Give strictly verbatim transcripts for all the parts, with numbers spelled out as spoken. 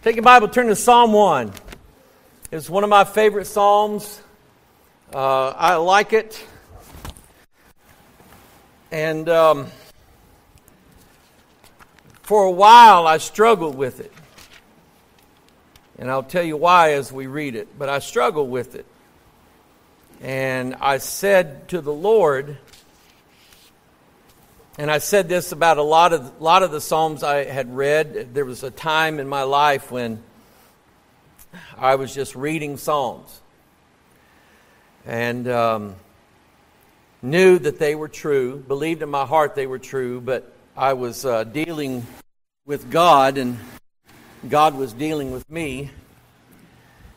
Take your Bible, turn to Psalm one. It's one of my favorite psalms. Uh, I like it. And um, for a while I struggled with it. And I'll tell you why as we read it. But I struggled with it. And I said to the Lord, and I said this about a lot of a lot of the Psalms I had read. There was a time in my life when I was just reading Psalms and um, knew that they were true, believed in my heart they were true, but I was uh, dealing with God and God was dealing with me,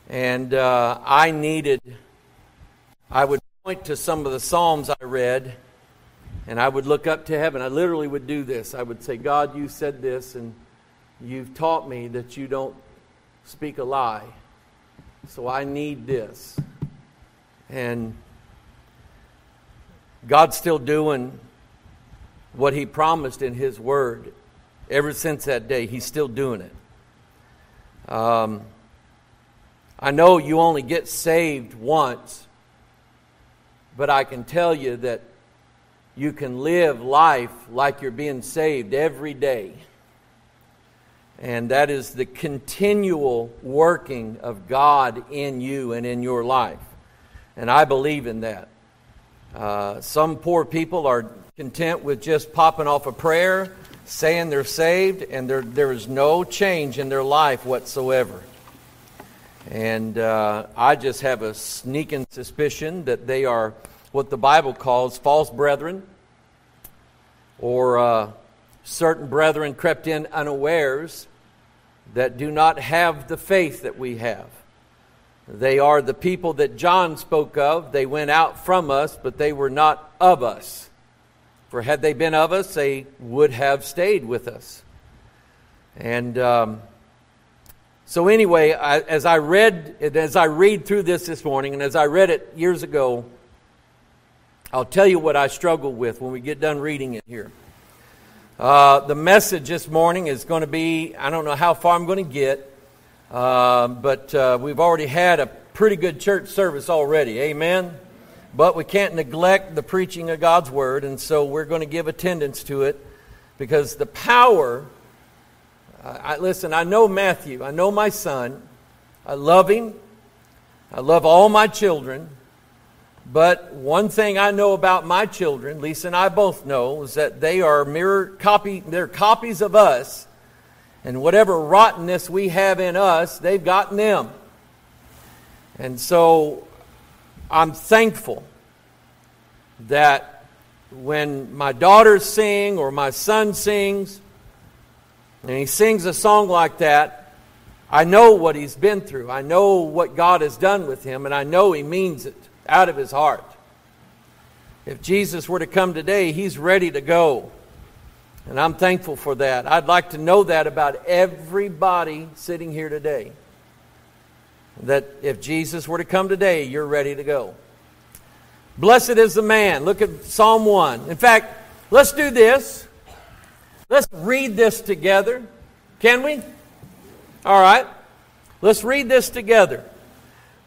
and uh, I needed... I would point to some of the Psalms I read, and I would look up to heaven. I literally would do this. I would say, God, you said this, and you've taught me that you don't speak a lie. So I need this. And God's still doing what he promised in his word. Ever since that day, he's still doing it. Um, I know you only get saved once. But I can tell you that you can live life like you're being saved every day. And that is the continual working of God in you and in your life. And I believe in that. Uh, some poor people are content with just popping off a prayer, saying they're saved, and there there is no change in their life whatsoever. And uh, I just have a sneaking suspicion that they are what the Bible calls false brethren, or uh, certain brethren crept in unawares that do not have the faith that we have. They are the people that John spoke of. They went out from us, but they were not of us. For had they been of us, they would have stayed with us. And... Um, So anyway, I, as I read, as I read through this this morning, and as I read it years ago, I'll tell you what I struggled with when we get done reading it here. Uh, the message this morning is going to be, I don't know how far I'm going to get, uh, but uh, we've already had a pretty good church service already, amen? But we can't neglect the preaching of God's Word, and so we're going to give attendance to it, because the power... I, listen, I know Matthew. I know my son. I love him. I love all my children. But one thing I know about my children, Lisa and I both know, is that they are mirror copy. They're copies of us. And whatever rottenness we have in us, they've got in them. And so I'm thankful that when my daughters sing or my son sings, and he sings a song like that, I know what he's been through. I know what God has done with him, and I know he means it out of his heart. If Jesus were to come today, he's ready to go. And I'm thankful for that. I'd like to know that about everybody sitting here today. That if Jesus were to come today, you're ready to go. Blessed is the man. Look at Psalm one. In fact, let's do this. Let's read this together. Can we? All right. Let's read this together.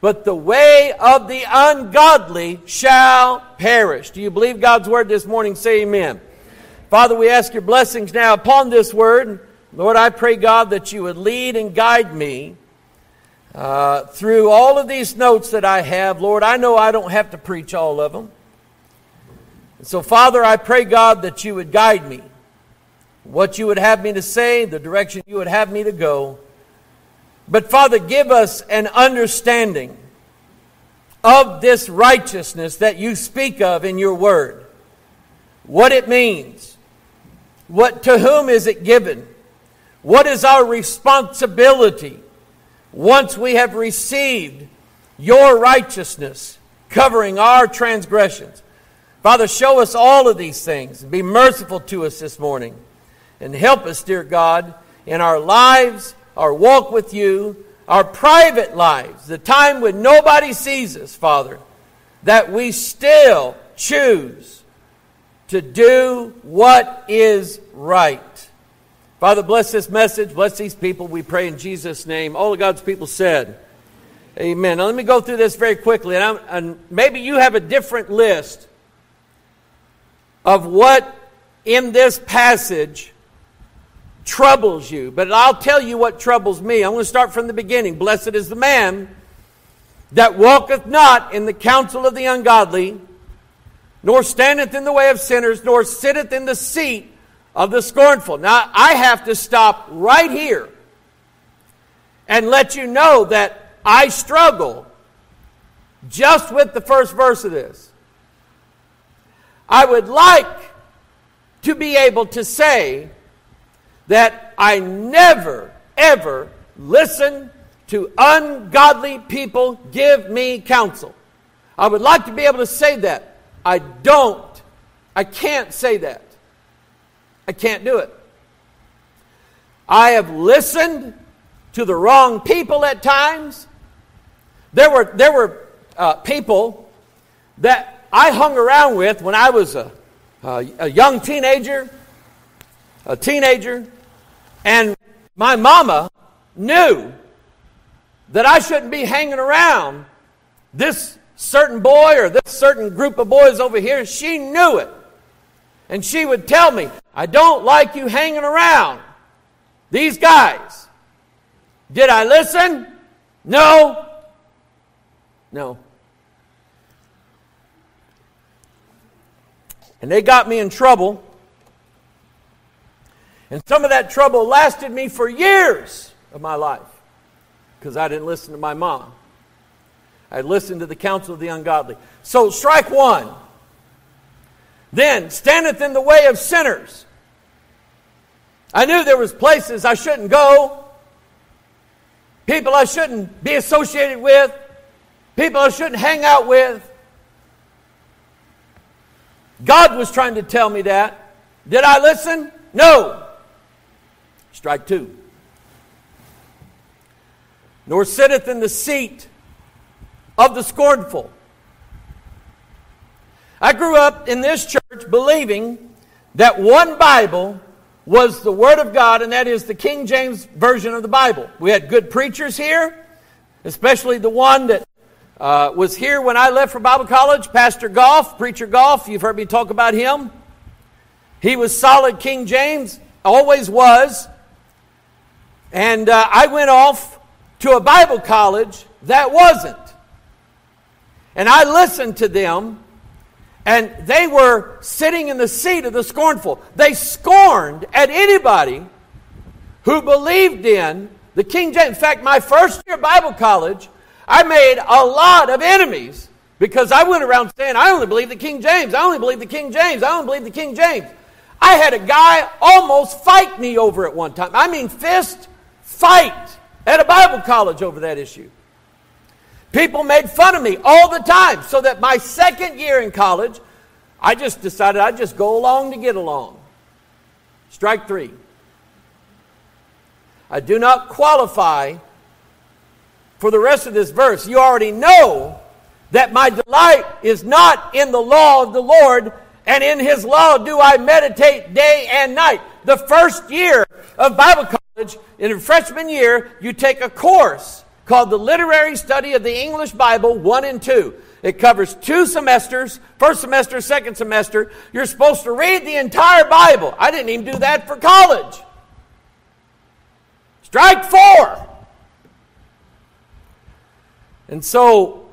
but the way of the ungodly shall perish. Do you believe God's word this morning? Say amen. Father, we ask your blessings now upon this word. Lord, I pray, God, that you would lead and guide me. Uh, through all of these notes that I have, Lord, I know I don't have to preach all of them. And so, Father, I pray, God, that you would guide me, what you would have me to say, the direction you would have me to go. But, Father, give us an understanding of this righteousness that you speak of in your word, what it means, what to whom is it given, what is our responsibility once we have received your righteousness covering our transgressions. Father, show us all of these things. Be merciful to us this morning. And help us, dear God, in our lives, our walk with you, our private lives, the time when nobody sees us, Father, that we still choose to do what is right. Father, bless this message. Bless these people, we pray in Jesus' name. All of God's people said, amen. Now, let me go through this very quickly. And, I'm, and maybe you have a different list of what in this passage troubles you. But I'll tell you what troubles me. I'm going to start from the beginning. Blessed is the man that walketh not in the counsel of the ungodly, nor standeth in the way of sinners, nor sitteth in the seat of the scornful. Now, I have to stop right here and let you know that I struggle just with the first verse of this. I would like to be able to say that I never, ever listen to ungodly people give me counsel. I would like to be able to say that. I don't. I can't say that. I can't do it. I have listened to the wrong people at times. There were there were uh, people that I hung around with when I was a, uh, a young teenager, a teenager, and my mama knew that I shouldn't be hanging around this certain boy or this certain group of boys over here. She knew it. And she would tell me, I don't like you hanging around these guys. Did I listen? No. No. And they got me in trouble. And some of that trouble lasted me for years of my life because I didn't listen to my mom. I listened to the counsel of the ungodly. So strike one. Then standeth in the way of sinners. I knew there was places I shouldn't go, people I shouldn't be associated with, people I shouldn't hang out with. God was trying to tell me that. Did I listen? No. Strike two. Nor sitteth in the seat of the scornful. I grew up in this church believing that one Bible was the Word of God, and that is the King James Version of the Bible. We had good preachers here, especially the one that uh, was here when I left for Bible college, Pastor Goff, Preacher Goff. You've heard me talk about him. He was solid King James, always was. And uh, I went off to a Bible college that wasn't. And I listened to them. And they were sitting in the seat of the scornful. They scorned at anybody who believed in the King James. In fact, my first year of Bible college, I made a lot of enemies because I went around saying, I only believe the King James. I only believe the King James. I only believe the King James. I had a guy almost fight me over it one time. I mean, fist fight at a Bible college over that issue. People made fun of me all the time, so that my second year in college, I just decided I'd just go along to get along. Strike three. I do not qualify for the rest of this verse. You already know that my delight is not in the law of the Lord, and in His law do I meditate day and night. The first year of Bible college, in the freshman year, you take a course called the Literary Study of the English Bible one and two. It covers two semesters, first semester, second semester. You're supposed to read the entire Bible. I didn't even do that for college. Strike four. And so,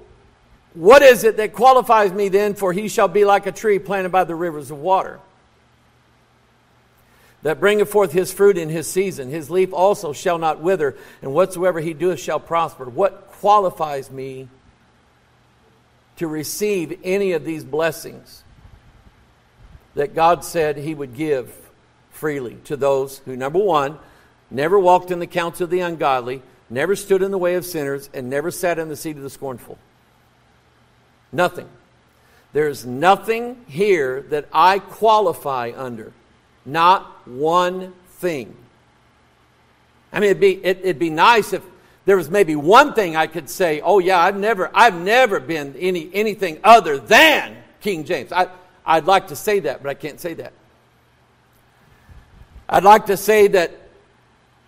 what is it that qualifies me then for he shall be like a tree planted by the rivers of water, that bringeth forth his fruit in his season? His leaf also shall not wither, and whatsoever he doeth shall prosper. What qualifies me to receive any of these blessings that God said he would give freely to those who, number one, never walked in the counsel of the ungodly, never stood in the way of sinners, and never sat in the seat of the scornful? Nothing. There's nothing here that I qualify under. Not one thing. I mean, it'd be, it, it'd be nice if there was maybe one thing I could say, oh yeah, I've never, I've never been any anything other than King James. I, I'd like to say that, but I can't say that. I'd like to say that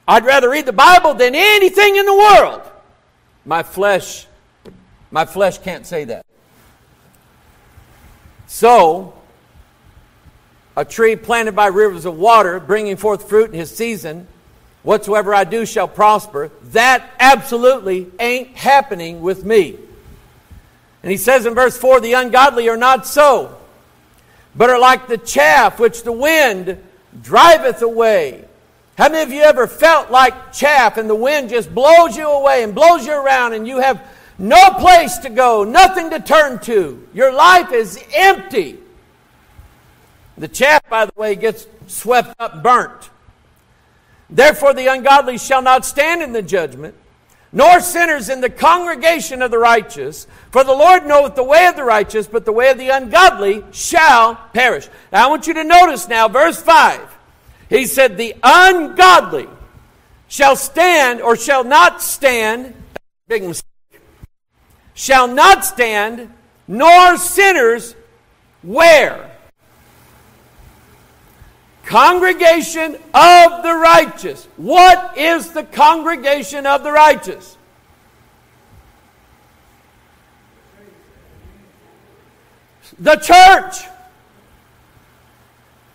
I'd rather read the Bible than anything in the world. My flesh, my flesh can't say that. So, a tree planted by rivers of water, bringing forth fruit in his season, whatsoever I do shall prosper. That absolutely ain't happening with me. And he says in verse four, the ungodly are not so, but are like the chaff which the wind driveth away. How many of you ever felt like chaff and the wind just blows you away and blows you around and you have no place to go, nothing to turn to? Your life is empty. The chaff, by the way, gets swept up, burnt. Therefore the ungodly shall not stand in the judgment, nor sinners in the congregation of the righteous. For the Lord knoweth the way of the righteous, but the way of the ungodly shall perish. Now I want you to notice now, verse five. He said, the ungodly shall stand, or shall not stand, big mistake, shall not stand, nor sinners, where? Congregation of the righteous. What is the congregation of the righteous? The church.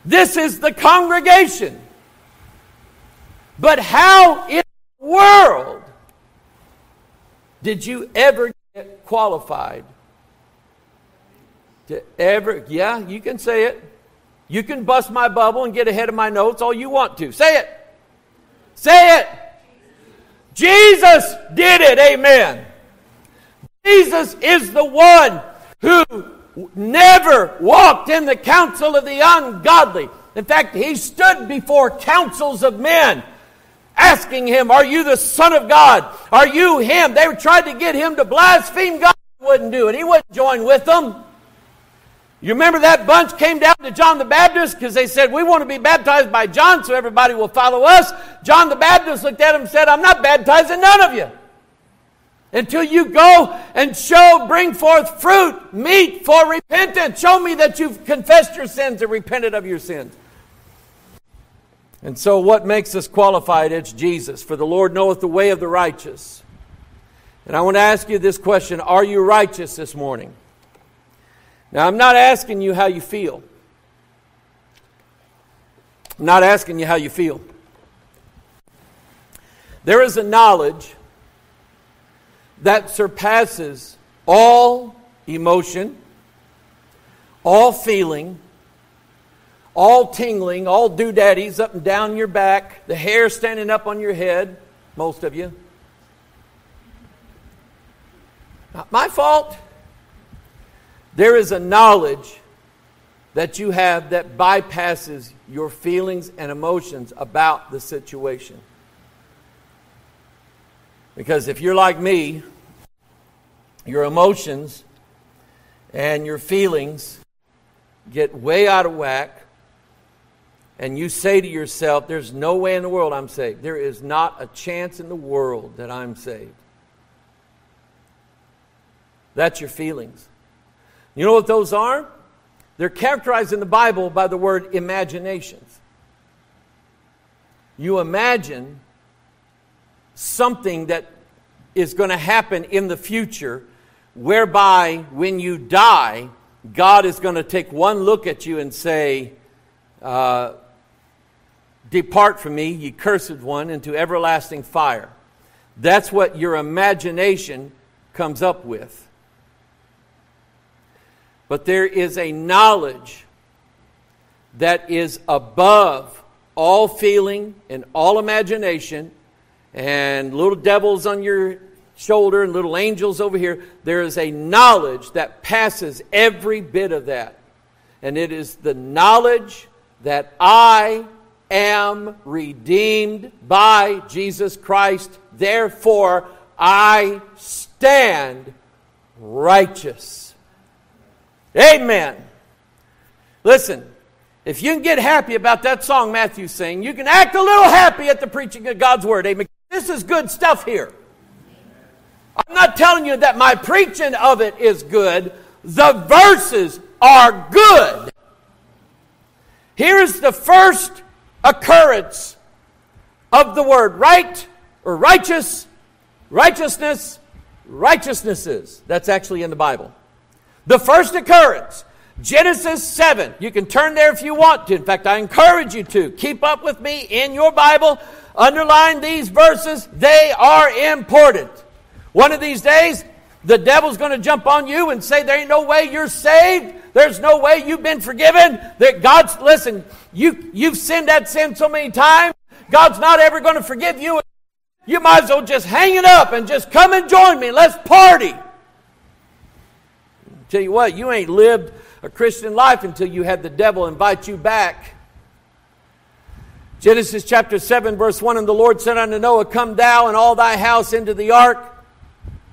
This is the congregation. But how in the world did you ever get qualified to ever, yeah, you can say it. You can bust my bubble and get ahead of my notes all you want to. Say it. Say it. Jesus did it. Amen. Jesus is the one who never walked in the counsel of the ungodly. In fact, he stood before councils of men asking him, are you the Son of God? Are you him? They tried to get him to blaspheme God. He wouldn't do it. He wouldn't join with them. You remember that bunch came down to John the Baptist because they said, we want to be baptized by John so everybody will follow us. John the Baptist looked at him and said, I'm not baptizing none of you until you go and show, bring forth fruit, meat for repentance. Show me that you've confessed your sins and repented of your sins. And so what makes us qualified? It's Jesus. For the Lord knoweth the way of the righteous. And I want to ask you this question. Are you righteous this morning? Now, I'm not asking you how you feel. I'm not asking you how you feel. There is a knowledge that surpasses all emotion, all feeling, all tingling, all doodaddies up and down your back, the hair standing up on your head, most of you. Not my fault. There is a knowledge that you have that bypasses your feelings and emotions about the situation. Because if you're like me, your emotions and your feelings get way out of whack, and you say to yourself, there's no way in the world I'm saved. There is not a chance in the world that I'm saved. That's your feelings. You know what those are? They're characterized in the Bible by the word imaginations. You imagine something that is going to happen in the future whereby when you die, God is going to take one look at you and say, uh, depart from me, ye cursed one, into everlasting fire. That's what your imagination comes up with. But there is a knowledge that is above all feeling and all imagination and little devils on your shoulder and little angels over here. There is a knowledge that passes every bit of that. And it is the knowledge that I am redeemed by Jesus Christ. Therefore, I stand righteous. Amen. Listen, if you can get happy about that song Matthew sang, you can act a little happy at the preaching of God's Word. Amen. This is good stuff here. I'm not telling you that my preaching of it is good. The verses are good. Here's the first occurrence of the word right or righteous, righteousness, righteousnesses. That's actually in the Bible. The first occurrence, Genesis seven. You can turn there if you want to. In fact, I encourage you to. Keep up with me in your Bible. Underline these verses. They are important. One of these days, the devil's going to jump on you and say there ain't no way you're saved. There's no way you've been forgiven. That God's, listen, you, you've sinned that sin so many times. God's not ever going to forgive you. You might as well just hang it up and just come and join me. Let's party. I'll tell you what, you ain't lived a Christian life until you had the devil invite you back. Genesis chapter seven, verse one, and the Lord said unto Noah, come thou and all thy house into the ark.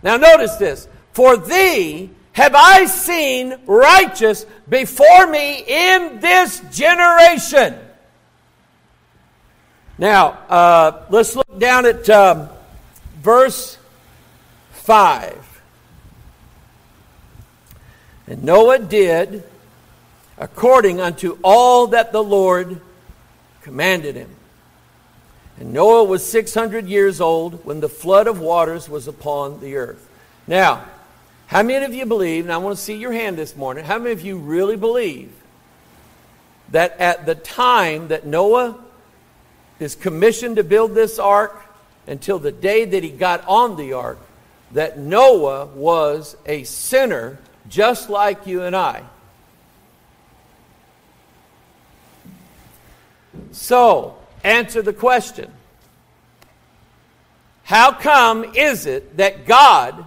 Now notice this. For thee have I seen righteous before me in this generation. Now, uh, let's look down at um, verse five. And Noah did according unto all that the Lord commanded him. And Noah was six hundred years old when the flood of waters was upon the earth. Now, how many of you believe, and I want to see your hand this morning, how many of you really believe that at the time that Noah is commissioned to build this ark until the day that he got on the ark, that Noah was a sinner just like you and I? So, answer the question. How come is it that God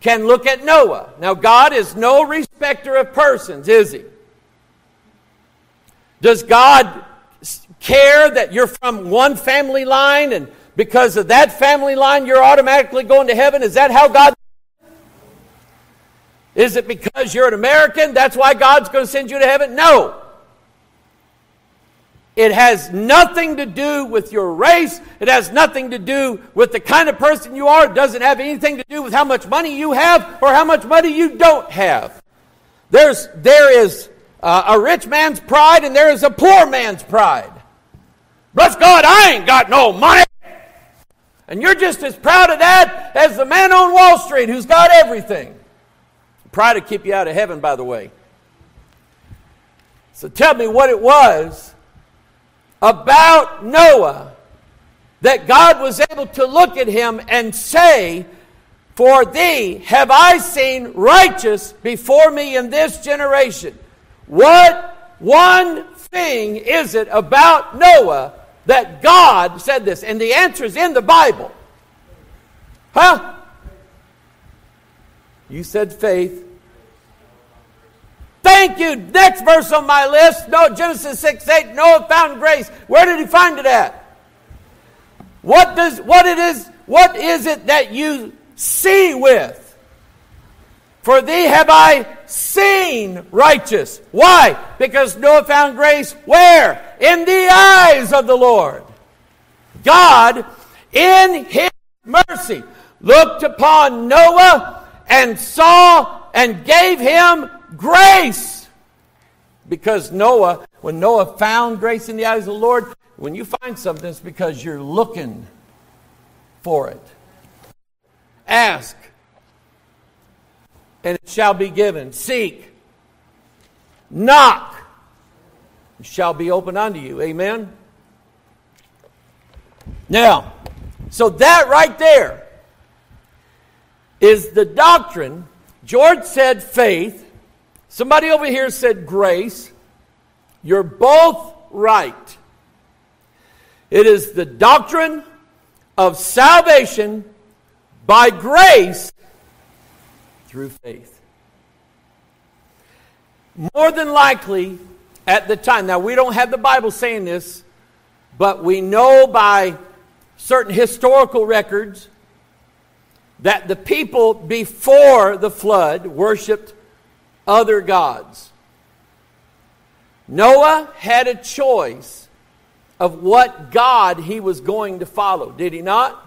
can look at Noah? Now, God is no respecter of persons, is he? Does God care that you're from one family line and because of that family line you're automatically going to heaven? Is that how God... Is it because you're an American, that's why God's going to send you to heaven? No. It has nothing to do with your race. It has nothing to do with the kind of person you are. It doesn't have anything to do with how much money you have or how much money you don't have. There's, there is uh, a rich man's pride and there is a poor man's pride. Bless God, I ain't got no money. And you're just as proud of that as the man on Wall Street who's got everything. Pride will keep you out of heaven, by the way. So tell me what it was about Noah that God was able to look at him and say, for thee have I seen righteous before me in this generation. What one thing is it about Noah that God said this? And the answer is in the Bible. Huh? You said faith. Thank you. Next verse on my list. No, Genesis six eight. Noah found grace. Where did he find it at? What does what it is? What is it that you see with? For thee have I seen righteous. Why? Because Noah found grace where? In the eyes of the Lord. God, in His mercy, looked upon Noah and saw and gave him grace. Because Noah, when Noah found grace in the eyes of the Lord, when you find something, it's because you're looking for it. Ask, and it shall be given. Seek, knock, it shall be opened unto you. Amen? Now, so that right there is the doctrine. George said faith. Somebody over here said grace. You're both right. It is the doctrine of salvation by grace through faith. More than likely, at the time, now we don't have the Bible saying this, but we know by certain historical records that the people before the flood worshipped other gods. Noah had a choice of what God he was going to follow, did he not?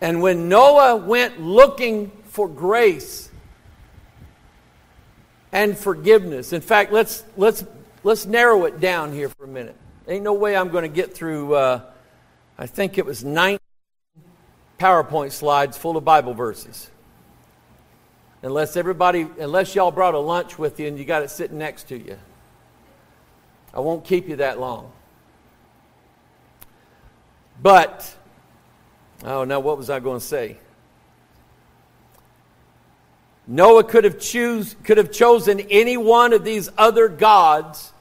And when Noah went looking for grace and forgiveness, in fact, let's let's let's narrow it down here for a minute. Ain't no way I'm going to get through. Uh, I think it was nineteen PowerPoint slides full of Bible verses. Unless everybody, unless y'all brought a lunch with you and you got it sitting next to you. I won't keep you that long. But, oh, now what was I going to say? Noah could have choose, could have chosen any one of these other gods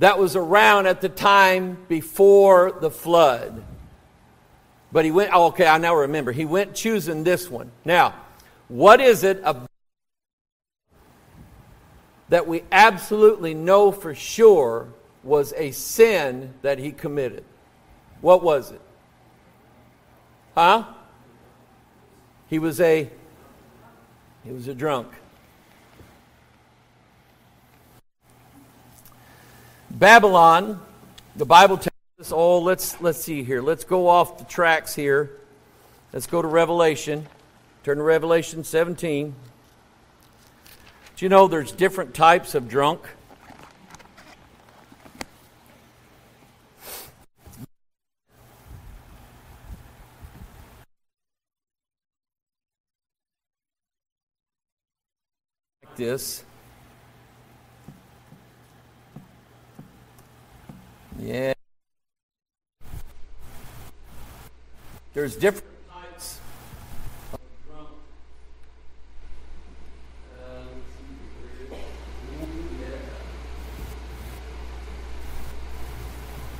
that was around at the time before the flood. But he went, oh, okay, I now remember. He went choosing this one. Now, what is it about that we absolutely know for sure was a sin that he committed? What was it? Huh? He was a he was a drunk. Babylon, the Bible tells us, oh, let's let's see here. Let's go off the tracks here. Let's go to Revelation. Turn to Revelation seventeen. Do you know there's different types of drunk? Like this. Yeah. There's different types of drunk.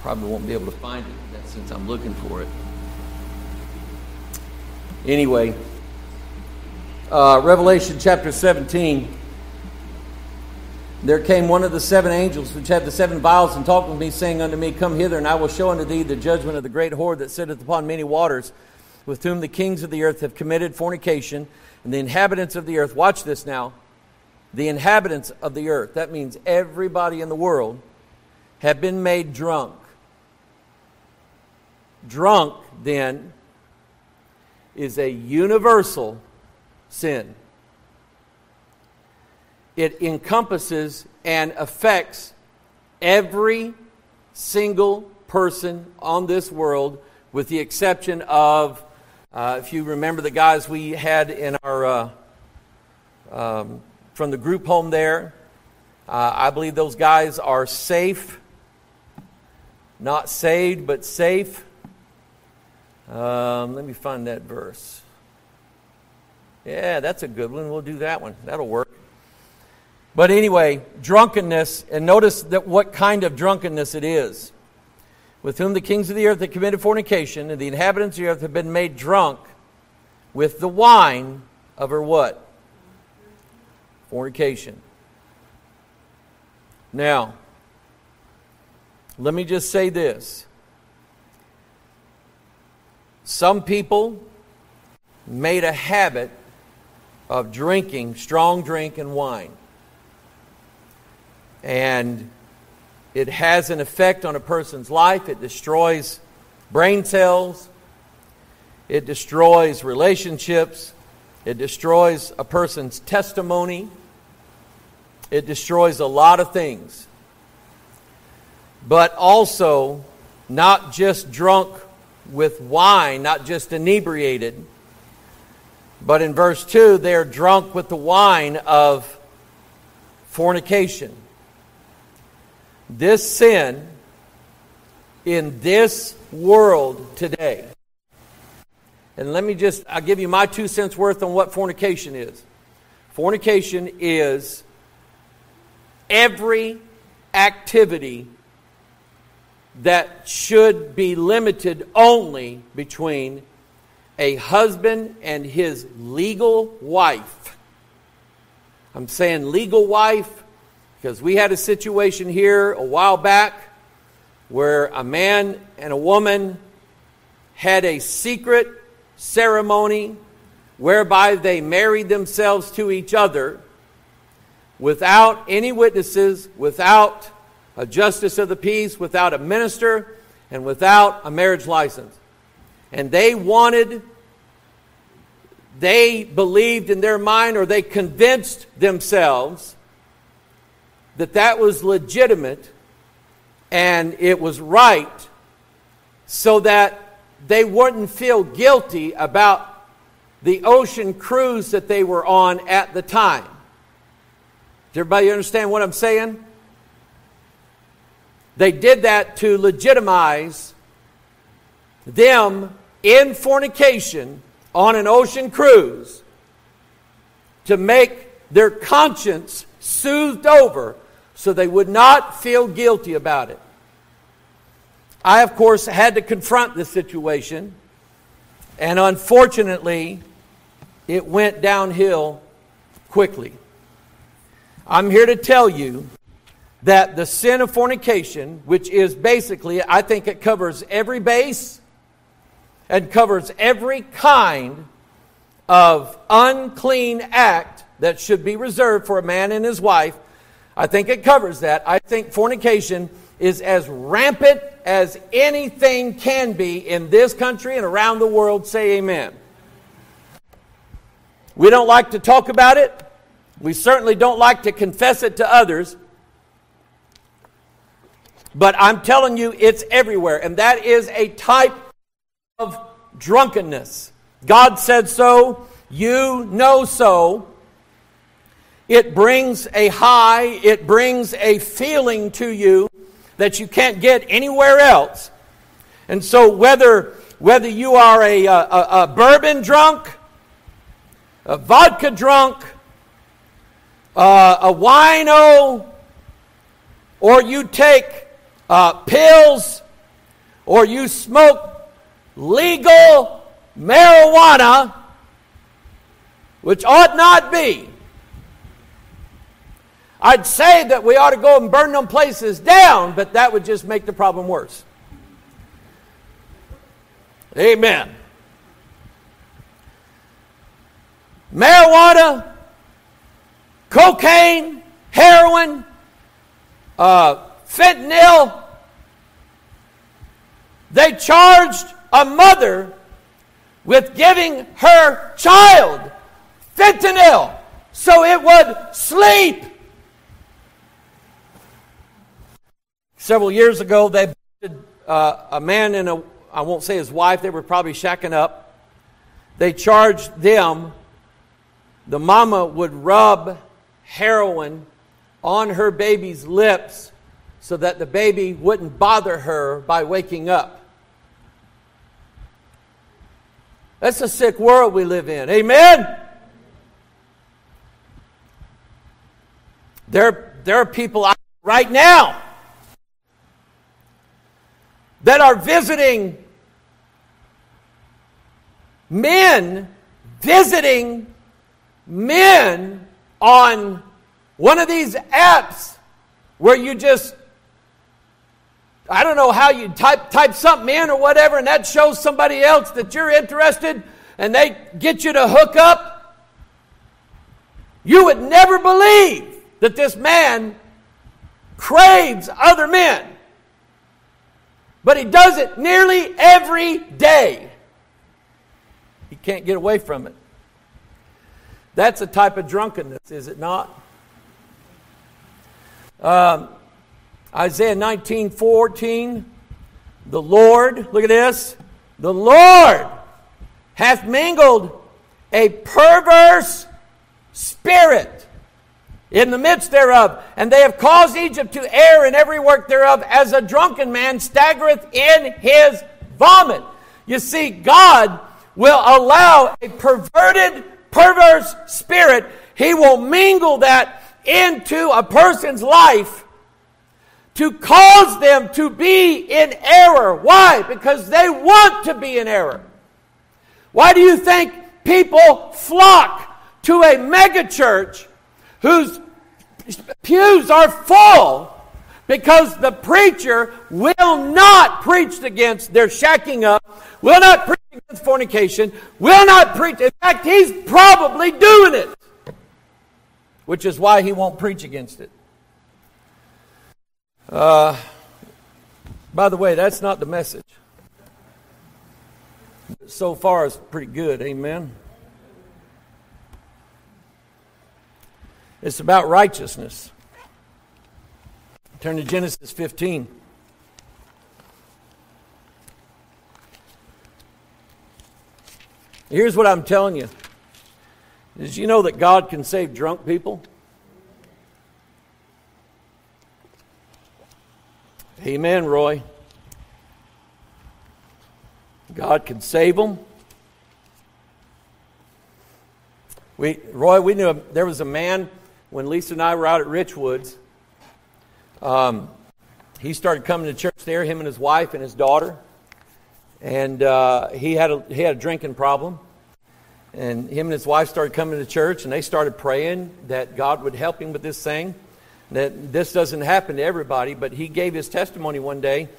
Probably won't be able to find it since I'm looking for it. Anyway, uh, Revelation chapter seventeen. There came one of the seven angels which had the seven vials, and talked with me, saying unto me, Come hither, and I will show unto thee the judgment of the great whore that sitteth upon many waters, with whom the kings of the earth have committed fornication, and the inhabitants of the earth, watch this now, the inhabitants of the earth, that means everybody in the world, have been made drunk. Drunk, then, is a universal sin. It encompasses and affects every single person on this world, with the exception of, uh, if you remember the guys we had in our, uh, um, from the group home there, uh, I believe those guys are safe, not saved, but safe. Um, let me find that verse. Yeah, that's a good one. We'll do that one. That'll work. But anyway, drunkenness, and notice that what kind of drunkenness it is. With whom the kings of the earth have committed fornication, and the inhabitants of the earth have been made drunk with the wine of her what? Fornication. Now, let me just say this. Some people made a habit of drinking strong drink and wine. And it has an effect on a person's life. It destroys brain cells. It destroys relationships. It destroys a person's testimony. It destroys a lot of things. But also, not just drunk with wine, not just inebriated, but in verse two, they are drunk with the wine of fornication. This sin in this world today And let me just, I'll give you my two cents worth on what fornication is. Fornication is every activity that should be limited only between a husband and his legal wife. I'm saying legal wife because we had a situation here a while back where a man and a woman had a secret ceremony whereby they married themselves to each other without any witnesses, without a justice of the peace, without a minister, and without a marriage license. And they wanted, they believed in their mind, or they convinced themselves that that was legitimate and it was right, so that they wouldn't feel guilty about the ocean cruise that they were on at the time. Does everybody understand what I'm saying? They did that to legitimize them in fornication on an ocean cruise, to make their conscience soothed over so they would not feel guilty about it. I, of course, had to confront this situation, and unfortunately, it went downhill quickly. I'm here to tell you that the sin of fornication, which is basically, I think it covers every base and covers every kind of unclean act that should be reserved for a man and his wife. I think it covers that. I think fornication is as rampant as anything can be in this country and around the world. Say amen. We don't like to talk about it. We certainly don't like to confess it to others. But I'm telling you, it's everywhere. And that is a type of drunkenness. God said so, you know so. It brings a high, it brings a feeling to you that you can't get anywhere else. And so whether whether you are a, a, a bourbon drunk, a vodka drunk, uh, a wino, or you take uh, pills, or you smoke legal marijuana, which ought not be. I'd say that we ought to go and burn them places down, but that would just make the problem worse. Amen. Marijuana, cocaine, heroin, uh, fentanyl. They charged a mother with giving her child fentanyl so it would sleep. Several years ago, they busted uh, a man and a, I won't say his wife, they were probably shacking up. They charged them, the mama would rub heroin on her baby's lips so that the baby wouldn't bother her by waking up. That's a sick world we live in. Amen? There, there are people out right now that are visiting men, visiting men on one of these apps where you just, I don't know how you type type something in or whatever, and that shows somebody else that you're interested, and they get you to hook up. You would never believe that this man craves other men. But he does it nearly every day. He can't get away from it. That's a type of drunkenness, is it not? Um, Isaiah nineteen fourteen, the Lord, look at this, the Lord hath mingled a perverse spirit in the midst thereof, and they have caused Egypt to err in every work thereof, as a drunken man staggereth in his vomit. You see, God will allow a perverted, perverse spirit, he will mingle that into a person's life to cause them to be in error. Why? Because they want to be in error. Why do you think people flock to a megachurch whose pews are full? Because the preacher will not preach against their shacking up, will not preach against fornication, will not preach. In fact, he's probably doing it, which is why he won't preach against it. Uh, by the way, that's not the message. So far, it's pretty good. Amen. It's about righteousness. Turn to Genesis fifteen. Here's what I'm telling you. Did you know that God can save drunk people? Amen, Roy. God can save them. We, Roy, we knew there was a man when Lisa and I were out at Richwoods. Um, he started coming to church there, him and his wife and his daughter, and uh, he had a, he had a drinking problem, and him and his wife started coming to church, and they started praying that God would help him with this thing, that this doesn't happen to everybody. But he gave his testimony one day.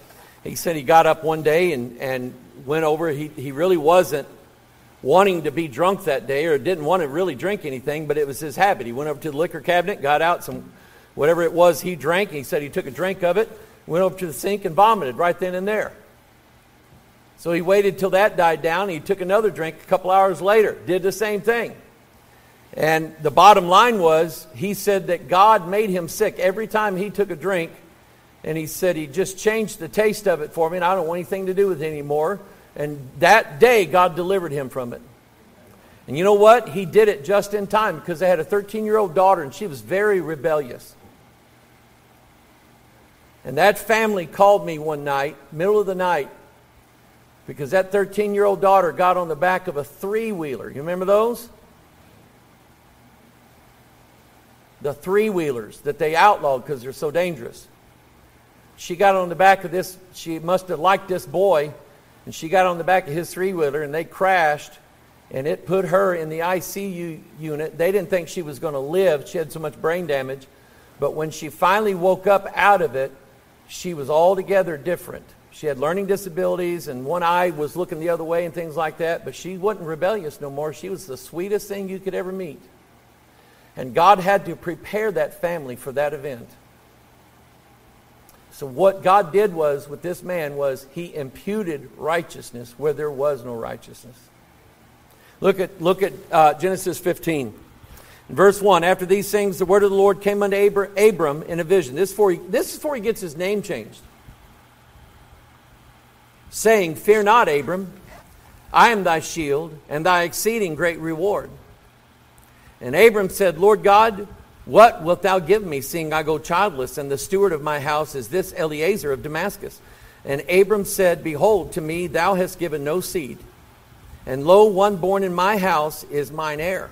He said he got up one day and, and went over. He, he really wasn't wanting to be drunk that day, or didn't want to really drink anything, but it was his habit. He went over to the liquor cabinet, got out some whatever it was he drank, and he said he took a drink of it, went over to the sink and vomited right then and there. So he waited till that died down, and he took another drink a couple hours later, did the same thing. And the bottom line was, he said that God made him sick every time he took a drink, and he said he just changed the taste of it for me, and I don't want anything to do with it anymore. And that day, God delivered him from it. And you know what? He did it just in time, because they had a thirteen-year-old daughter, and she was very rebellious. And that family called me one night, middle of the night, because that thirteen-year-old daughter got on the back of a three-wheeler. You remember those? The three-wheelers that they outlawed because they're so dangerous. She got on the back of this. She must have liked this boy, and she got on the back of his three-wheeler, and they crashed, and it put her in the I C U unit. They didn't think she was going to live. She had so much brain damage. But when she finally woke up out of it, she was altogether different. She had learning disabilities, and one eye was looking the other way and things like that, but she wasn't rebellious no more. She was the sweetest thing you could ever meet. And God had to prepare that family for that event. So what God did was, with this man, was he imputed righteousness where there was no righteousness. Look at, look at uh, Genesis fifteen. In verse one, after these things, the word of the Lord came unto Abr- Abram in a vision. This is, before he, this is before he gets his name changed. Saying, fear not, Abram, I am thy shield and thy exceeding great reward. And Abram said, Lord God, what wilt thou give me, seeing I go childless, and the steward of my house is this Eliezer of Damascus? And Abram said, behold, to me thou hast given no seed, and lo, one born in my house is mine heir.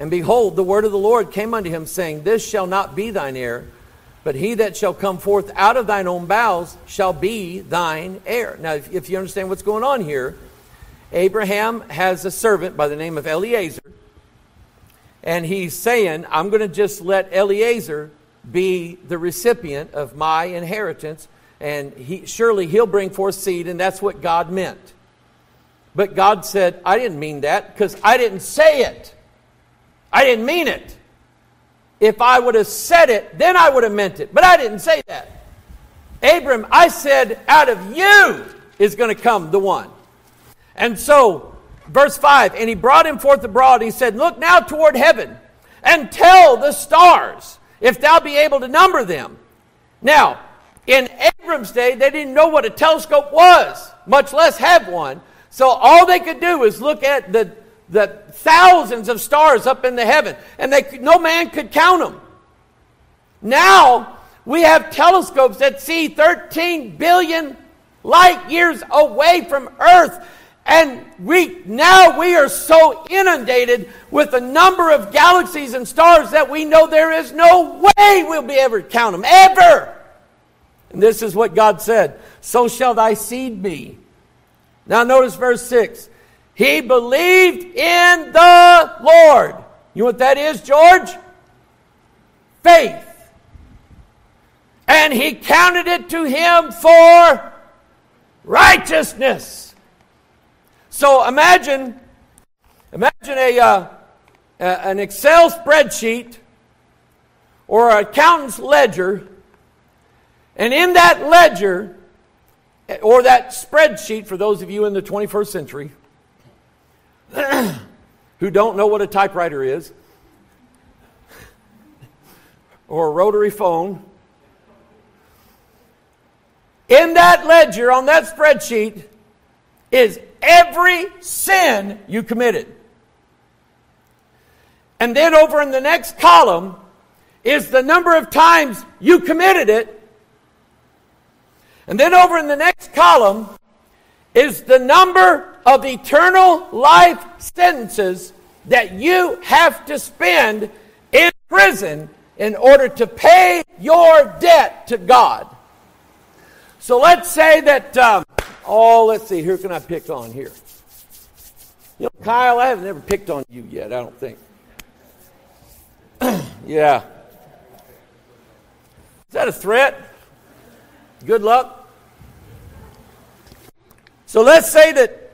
And behold, the word of the Lord came unto him, saying, this shall not be thine heir, but he that shall come forth out of thine own bowels shall be thine heir. Now, if, if you understand what's going on here, Abraham has a servant by the name of Eliezer. And he's saying, I'm going to just let Eliezer be the recipient of my inheritance. And he, surely he'll bring forth seed, and that's what God meant. But God said, I didn't mean that, because I didn't say it. I didn't mean it. If I would have said it, then I would have meant it. But I didn't say that. Abram, I said, out of you is going to come the one. And so, verse five, and he brought him forth abroad, and he said, look now toward heaven, and tell the stars, if thou be able to number them. Now, in Abram's day, they didn't know what a telescope was, much less have one. So all they could do is look at the the thousands of stars up in the heaven, and they no man could count them. Now we have telescopes that see thirteen billion light years away from Earth. And we now we are so inundated with the number of galaxies and stars that we know there is no way we'll be able to count them, ever. And this is what God said, so shall thy seed be. Now notice verse six. He believed in the Lord. You know what that is, George? Faith. And he counted it to him for righteousness. So imagine, imagine a, uh, a an Excel spreadsheet or an accountant's ledger, and in that ledger or that spreadsheet, for those of you in the twenty-first century who don't know what a typewriter is or a rotary phone, in that ledger, on that spreadsheet, is every sin you committed. And then over in the next column is the number of times you committed it. And then over in the next column is the number of eternal life sentences that you have to spend in prison in order to pay your debt to God. So let's say that, um, oh, let's see, who can I pick on here? You know, Kyle, I haven't ever picked on you yet, I don't think. Yeah. Is that a threat? Good luck. So let's say that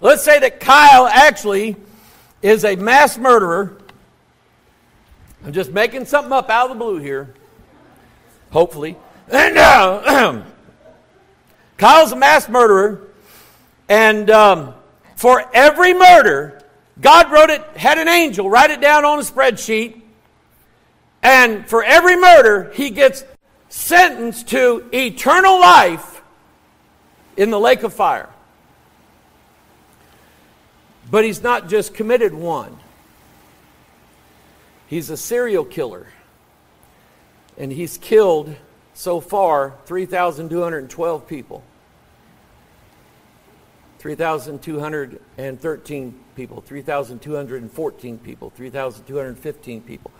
let's say that Kyle actually is a mass murderer. I'm just making something up out of the blue here. Hopefully. And, uh, Kyle's a mass murderer, and um, for every murder, God wrote it, had an angel write it down on a spreadsheet, and for every murder, he gets sentenced to eternal life in the lake of fire. But he's not just committed one. He's a serial killer. And he's killed, so far, three thousand two hundred twelve people. three thousand two hundred thirteen people. three thousand two hundred fourteen people. three thousand two hundred fifteen people.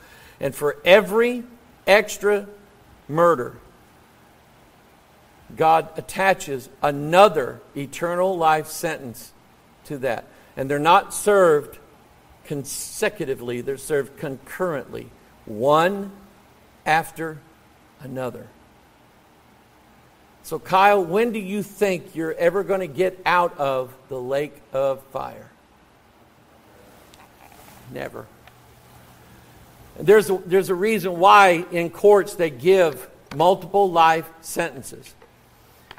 And for every extra murder, God attaches another eternal life sentence to that. And they're not served consecutively. They're served concurrently. One after another. So Kyle, when do you think you're ever going to get out of the lake of fire? Never. There's a, there's a reason why in courts they give multiple life sentences.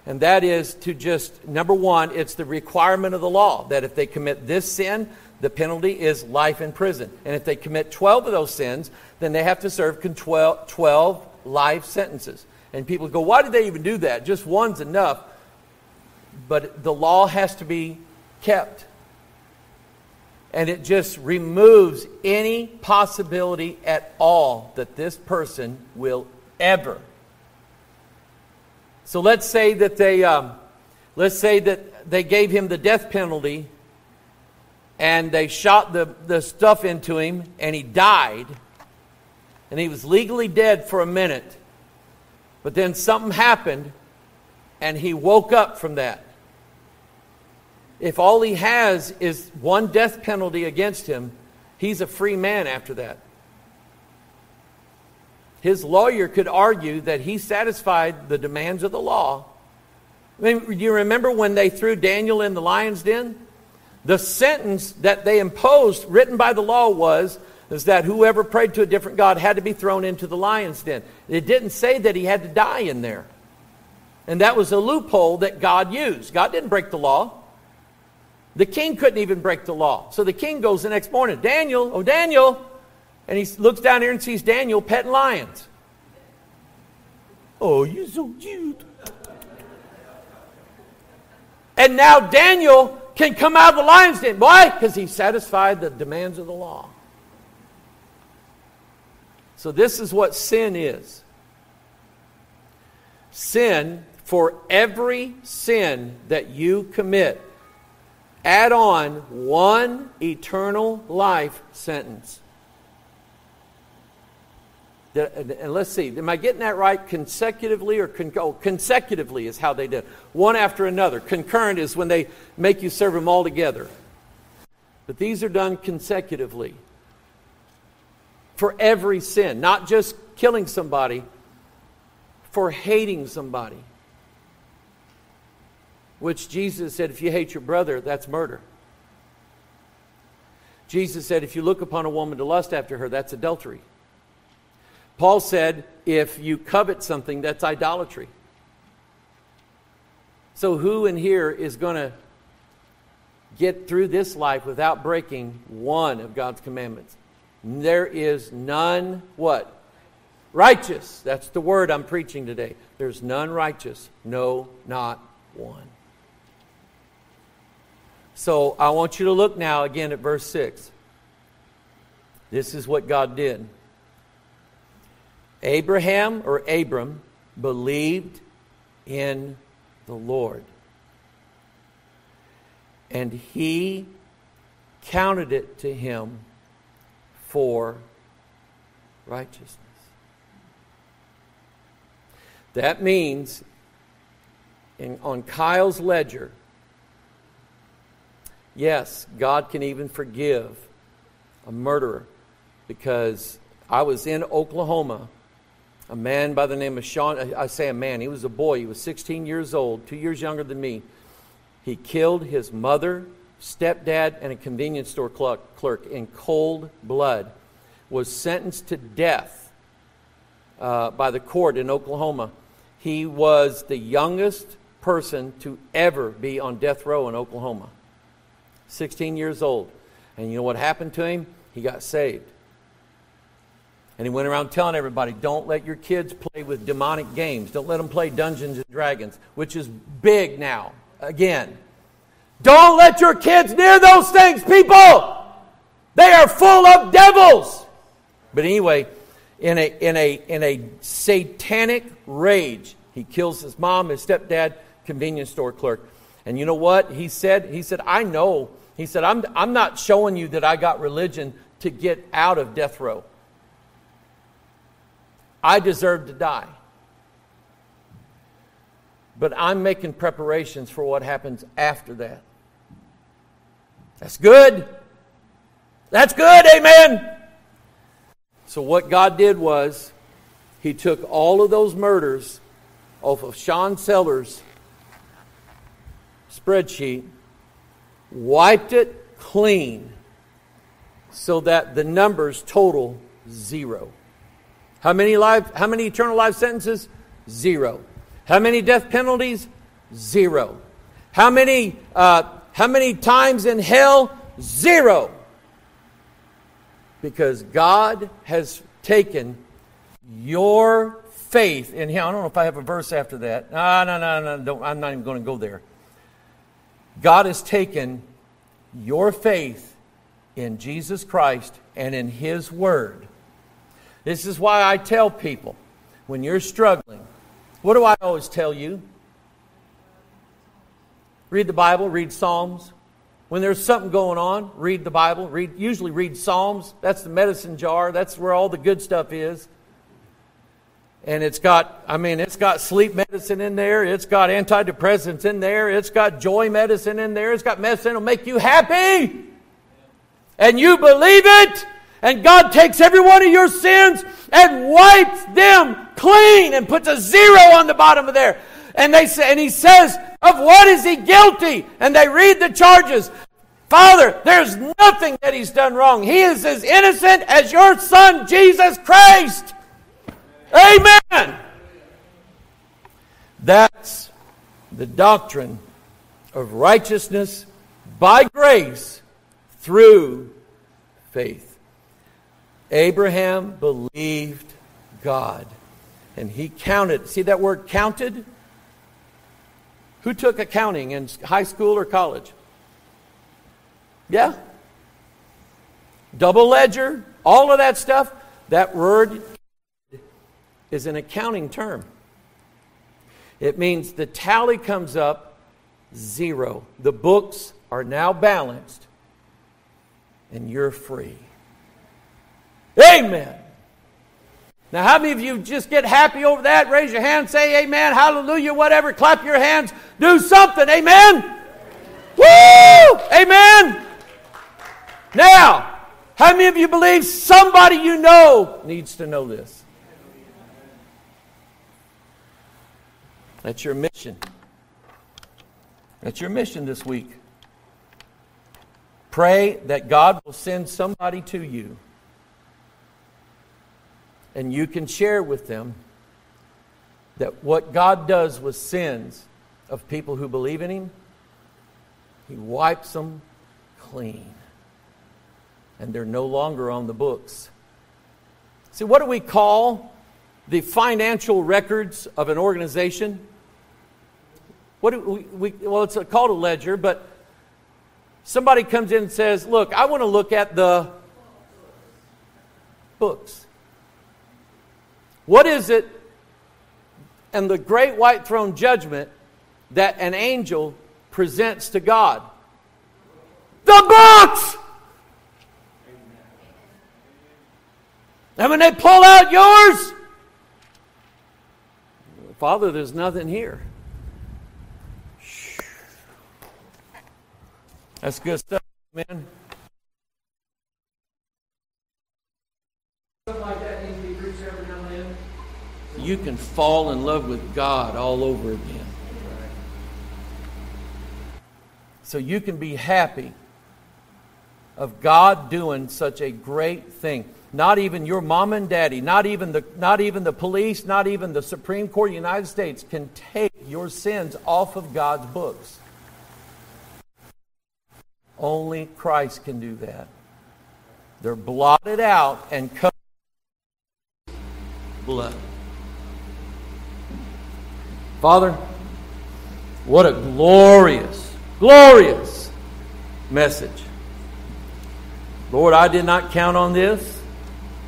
And that is to just, number one, it's the requirement of the law that if they commit this sin, the penalty is life in prison. And if they commit twelve of those sins, then they have to serve twelve life sentences. And people go, why did they even do that? Just one's enough. But the law has to be kept. And it just removes any possibility at all that this person will ever. So let's say that they, um, let's say that they gave him the death penalty, and they shot the, the stuff into him, and he died, and he was legally dead for a minute, but then something happened, and he woke up from that. If all he has is one death penalty against him, he's a free man after that. His lawyer could argue that he satisfied the demands of the law. I mean, you remember when they threw Daniel in the lion's den? The sentence that they imposed, written by the law, was is that whoever prayed to a different god had to be thrown into the lion's den. It didn't say that he had to die in there. And that was a loophole that God used. God didn't break the law. The king couldn't even break the law. So the king goes the next morning, Daniel, oh Daniel, and he looks down here and sees Daniel petting lions. Oh, you're so cute. And now Daniel can come out of the lion's den. Why? Because he satisfied the demands of the law. So this is what sin is. Sin, for every sin that you commit, add on one eternal life sentence. And let's see, am I getting that right? Consecutively or con- oh, consecutively is how they did it. One after another. Concurrent is when they make you serve them all together. But these are done consecutively. For every sin. Not just killing somebody. For hating somebody. Which Jesus said, if you hate your brother, that's murder. Jesus said, if you look upon a woman to lust after her, that's adultery. Paul said, if you covet something, that's idolatry. So who in here is going to get through this life without breaking one of God's commandments? There is none what? Righteous. That's the word I'm preaching today. There's none righteous. No, not one. So I want you to look now again at verse six. This is what God did. Abraham, or Abram, believed in the Lord. And he counted it to him for righteousness. That means, in, on Kyle's ledger, yes, God can even forgive a murderer. Because I was in Oklahoma. A man by the name of Sean, I say a man, he was a boy. He was sixteen years old, two years younger than me. He killed his mother, stepdad, and a convenience store clerk in cold blood. Was sentenced to death uh, by the court in Oklahoma. He was the youngest person to ever be on death row in Oklahoma. sixteen years old. And you know what happened to him? He got saved. And he went around telling everybody, don't let your kids play with demonic games. Don't let them play Dungeons and Dragons, which is big now. Again, don't let your kids near those things, people. They are full of devils. But anyway, in a in a in a satanic rage, he kills his mom, his stepdad, convenience store clerk. And you know what he said? He said, I know. He said, I'm I'm not showing you that I got religion to get out of death row. I deserve to die. But I'm making preparations for what happens after that. That's good. That's good, amen. So what God did was he took all of those murders off of Sean Sellers' spreadsheet, wiped it clean so that the numbers total zero. How many life, how many eternal life sentences? Zero. How many death penalties? Zero. How many uh, how many times in hell? Zero. Because God has taken your faith in Him. I don't know if I have a verse after that. No, no, no, no. Don't, I'm not even going to go there. God has taken your faith in Jesus Christ and in His Word. This is why I tell people, when you're struggling, what do I always tell you? Read the Bible, read Psalms. When there's something going on, read the Bible. Read, usually read Psalms. That's the medicine jar. That's where all the good stuff is. And it's got, I mean, it's got sleep medicine in there. It's got antidepressants in there. It's got joy medicine in there. It's got medicine that'll make you happy. And you believe it. And God takes every one of your sins and wipes them clean and puts a zero on the bottom of there. And they say, and he says, of what is he guilty? And they read the charges. Father, there's nothing that he's done wrong. He is as innocent as your son, Jesus Christ. Amen. That's the doctrine of righteousness by grace through faith. Abraham believed God, and he counted. See that word counted? Who took accounting in high school or college? Yeah. Double ledger, all of that stuff. That word is an accounting term. It means the tally comes up zero. The books are now balanced and you're free. Amen. Now, how many of you just get happy over that? Raise your hand, say amen, hallelujah, whatever. Clap your hands, do something. Amen? Amen. Woo! Amen? Now, how many of you believe somebody you know needs to know this? That's your mission. That's your mission this week. Pray that God will send somebody to you, and you can share with them that what God does with sins of people who believe in Him, He wipes them clean. And they're no longer on the books. See, what do we call the financial records of an organization? What do we, we, well, it's called a ledger, but somebody comes in and says, look, I want to look at the books. What is it in the great white throne judgment that an angel presents to God? The books! And when they pull out yours, Father, there's nothing here. That's good stuff, man. You can fall in love with God all over again. So you can be happy of God doing such a great thing. Not even your mom and daddy, not even the not even the police, not even the Supreme Court of the United States can take your sins off of God's books. Only Christ can do that. They're blotted out and covered with blood. Father, what a glorious, glorious message. Lord, I did not count on this.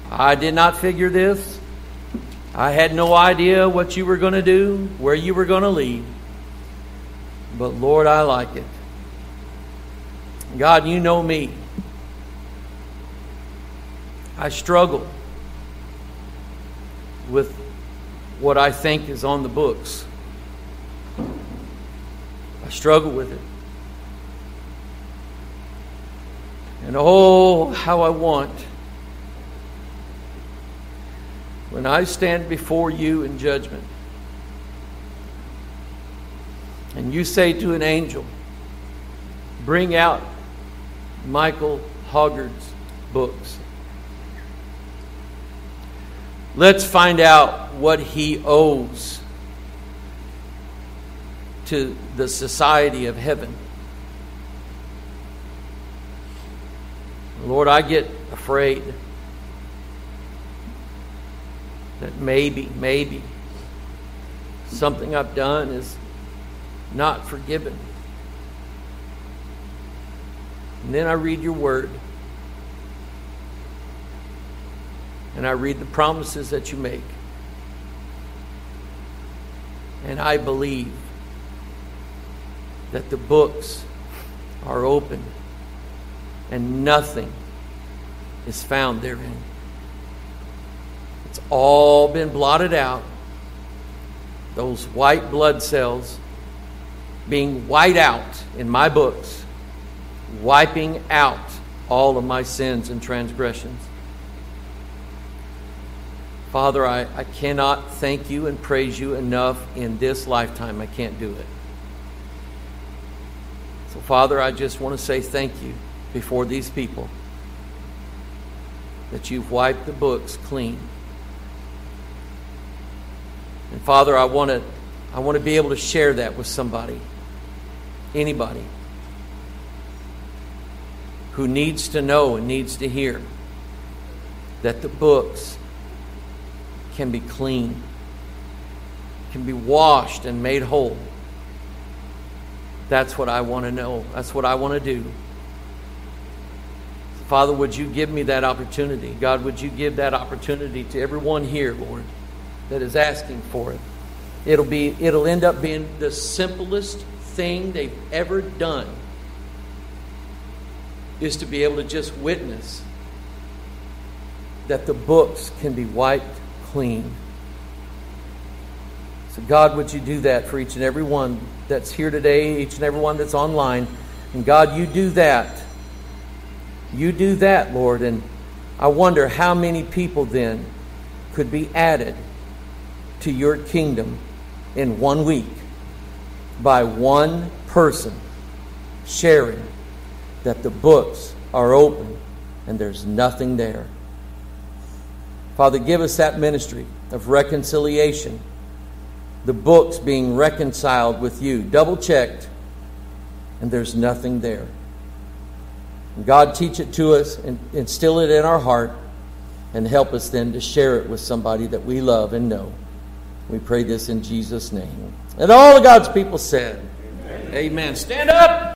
I did not figure this. I had no idea what you were going to do, where you were going to lead. But Lord, I like it. God, you know me. I struggle with what I think is on the books. I struggle with it. And oh, how I want, when I stand before you in judgment, and you say to an angel, bring out Michael Hoggard's books. Let's find out what he owes to the society of heaven. Lord, I get afraid that maybe, maybe something I've done is not forgiven. And then I read your word, and I read the promises that you make, and I believe that the books are open and nothing is found therein. It's all been blotted out. Those white blood cells being wiped out in my books, wiping out all of my sins and transgressions. Father, I, I cannot thank you and praise you enough in this lifetime. I can't do it. So, Father, I just want to say thank you before these people that you've wiped the books clean. And, Father, I want to I want to be able to share that with somebody, anybody, who needs to know and needs to hear that the books can be clean, can be washed and made whole. That's what I want to know. That's what I want to do. Father, would you give me that opportunity? God, would you give that opportunity to everyone here, Lord, that is asking for it? It'll be, it'll end up being the simplest thing they've ever done. is to be able to just witness that the books can be wiped clean. So God, would you do that for each and every one that's here today, each and every one that's online. And God, you do that. You do that, Lord. And I wonder how many people then could be added to your kingdom in one week by one person sharing that the books are open and there's nothing there. Father, give us that ministry of reconciliation, the books being reconciled with you, double-checked, and there's nothing there. And God, teach it to us and instill it in our heart and help us then to share it with somebody that we love and know. We pray this in Jesus' name. And all of God's people said, amen. Amen. Stand up!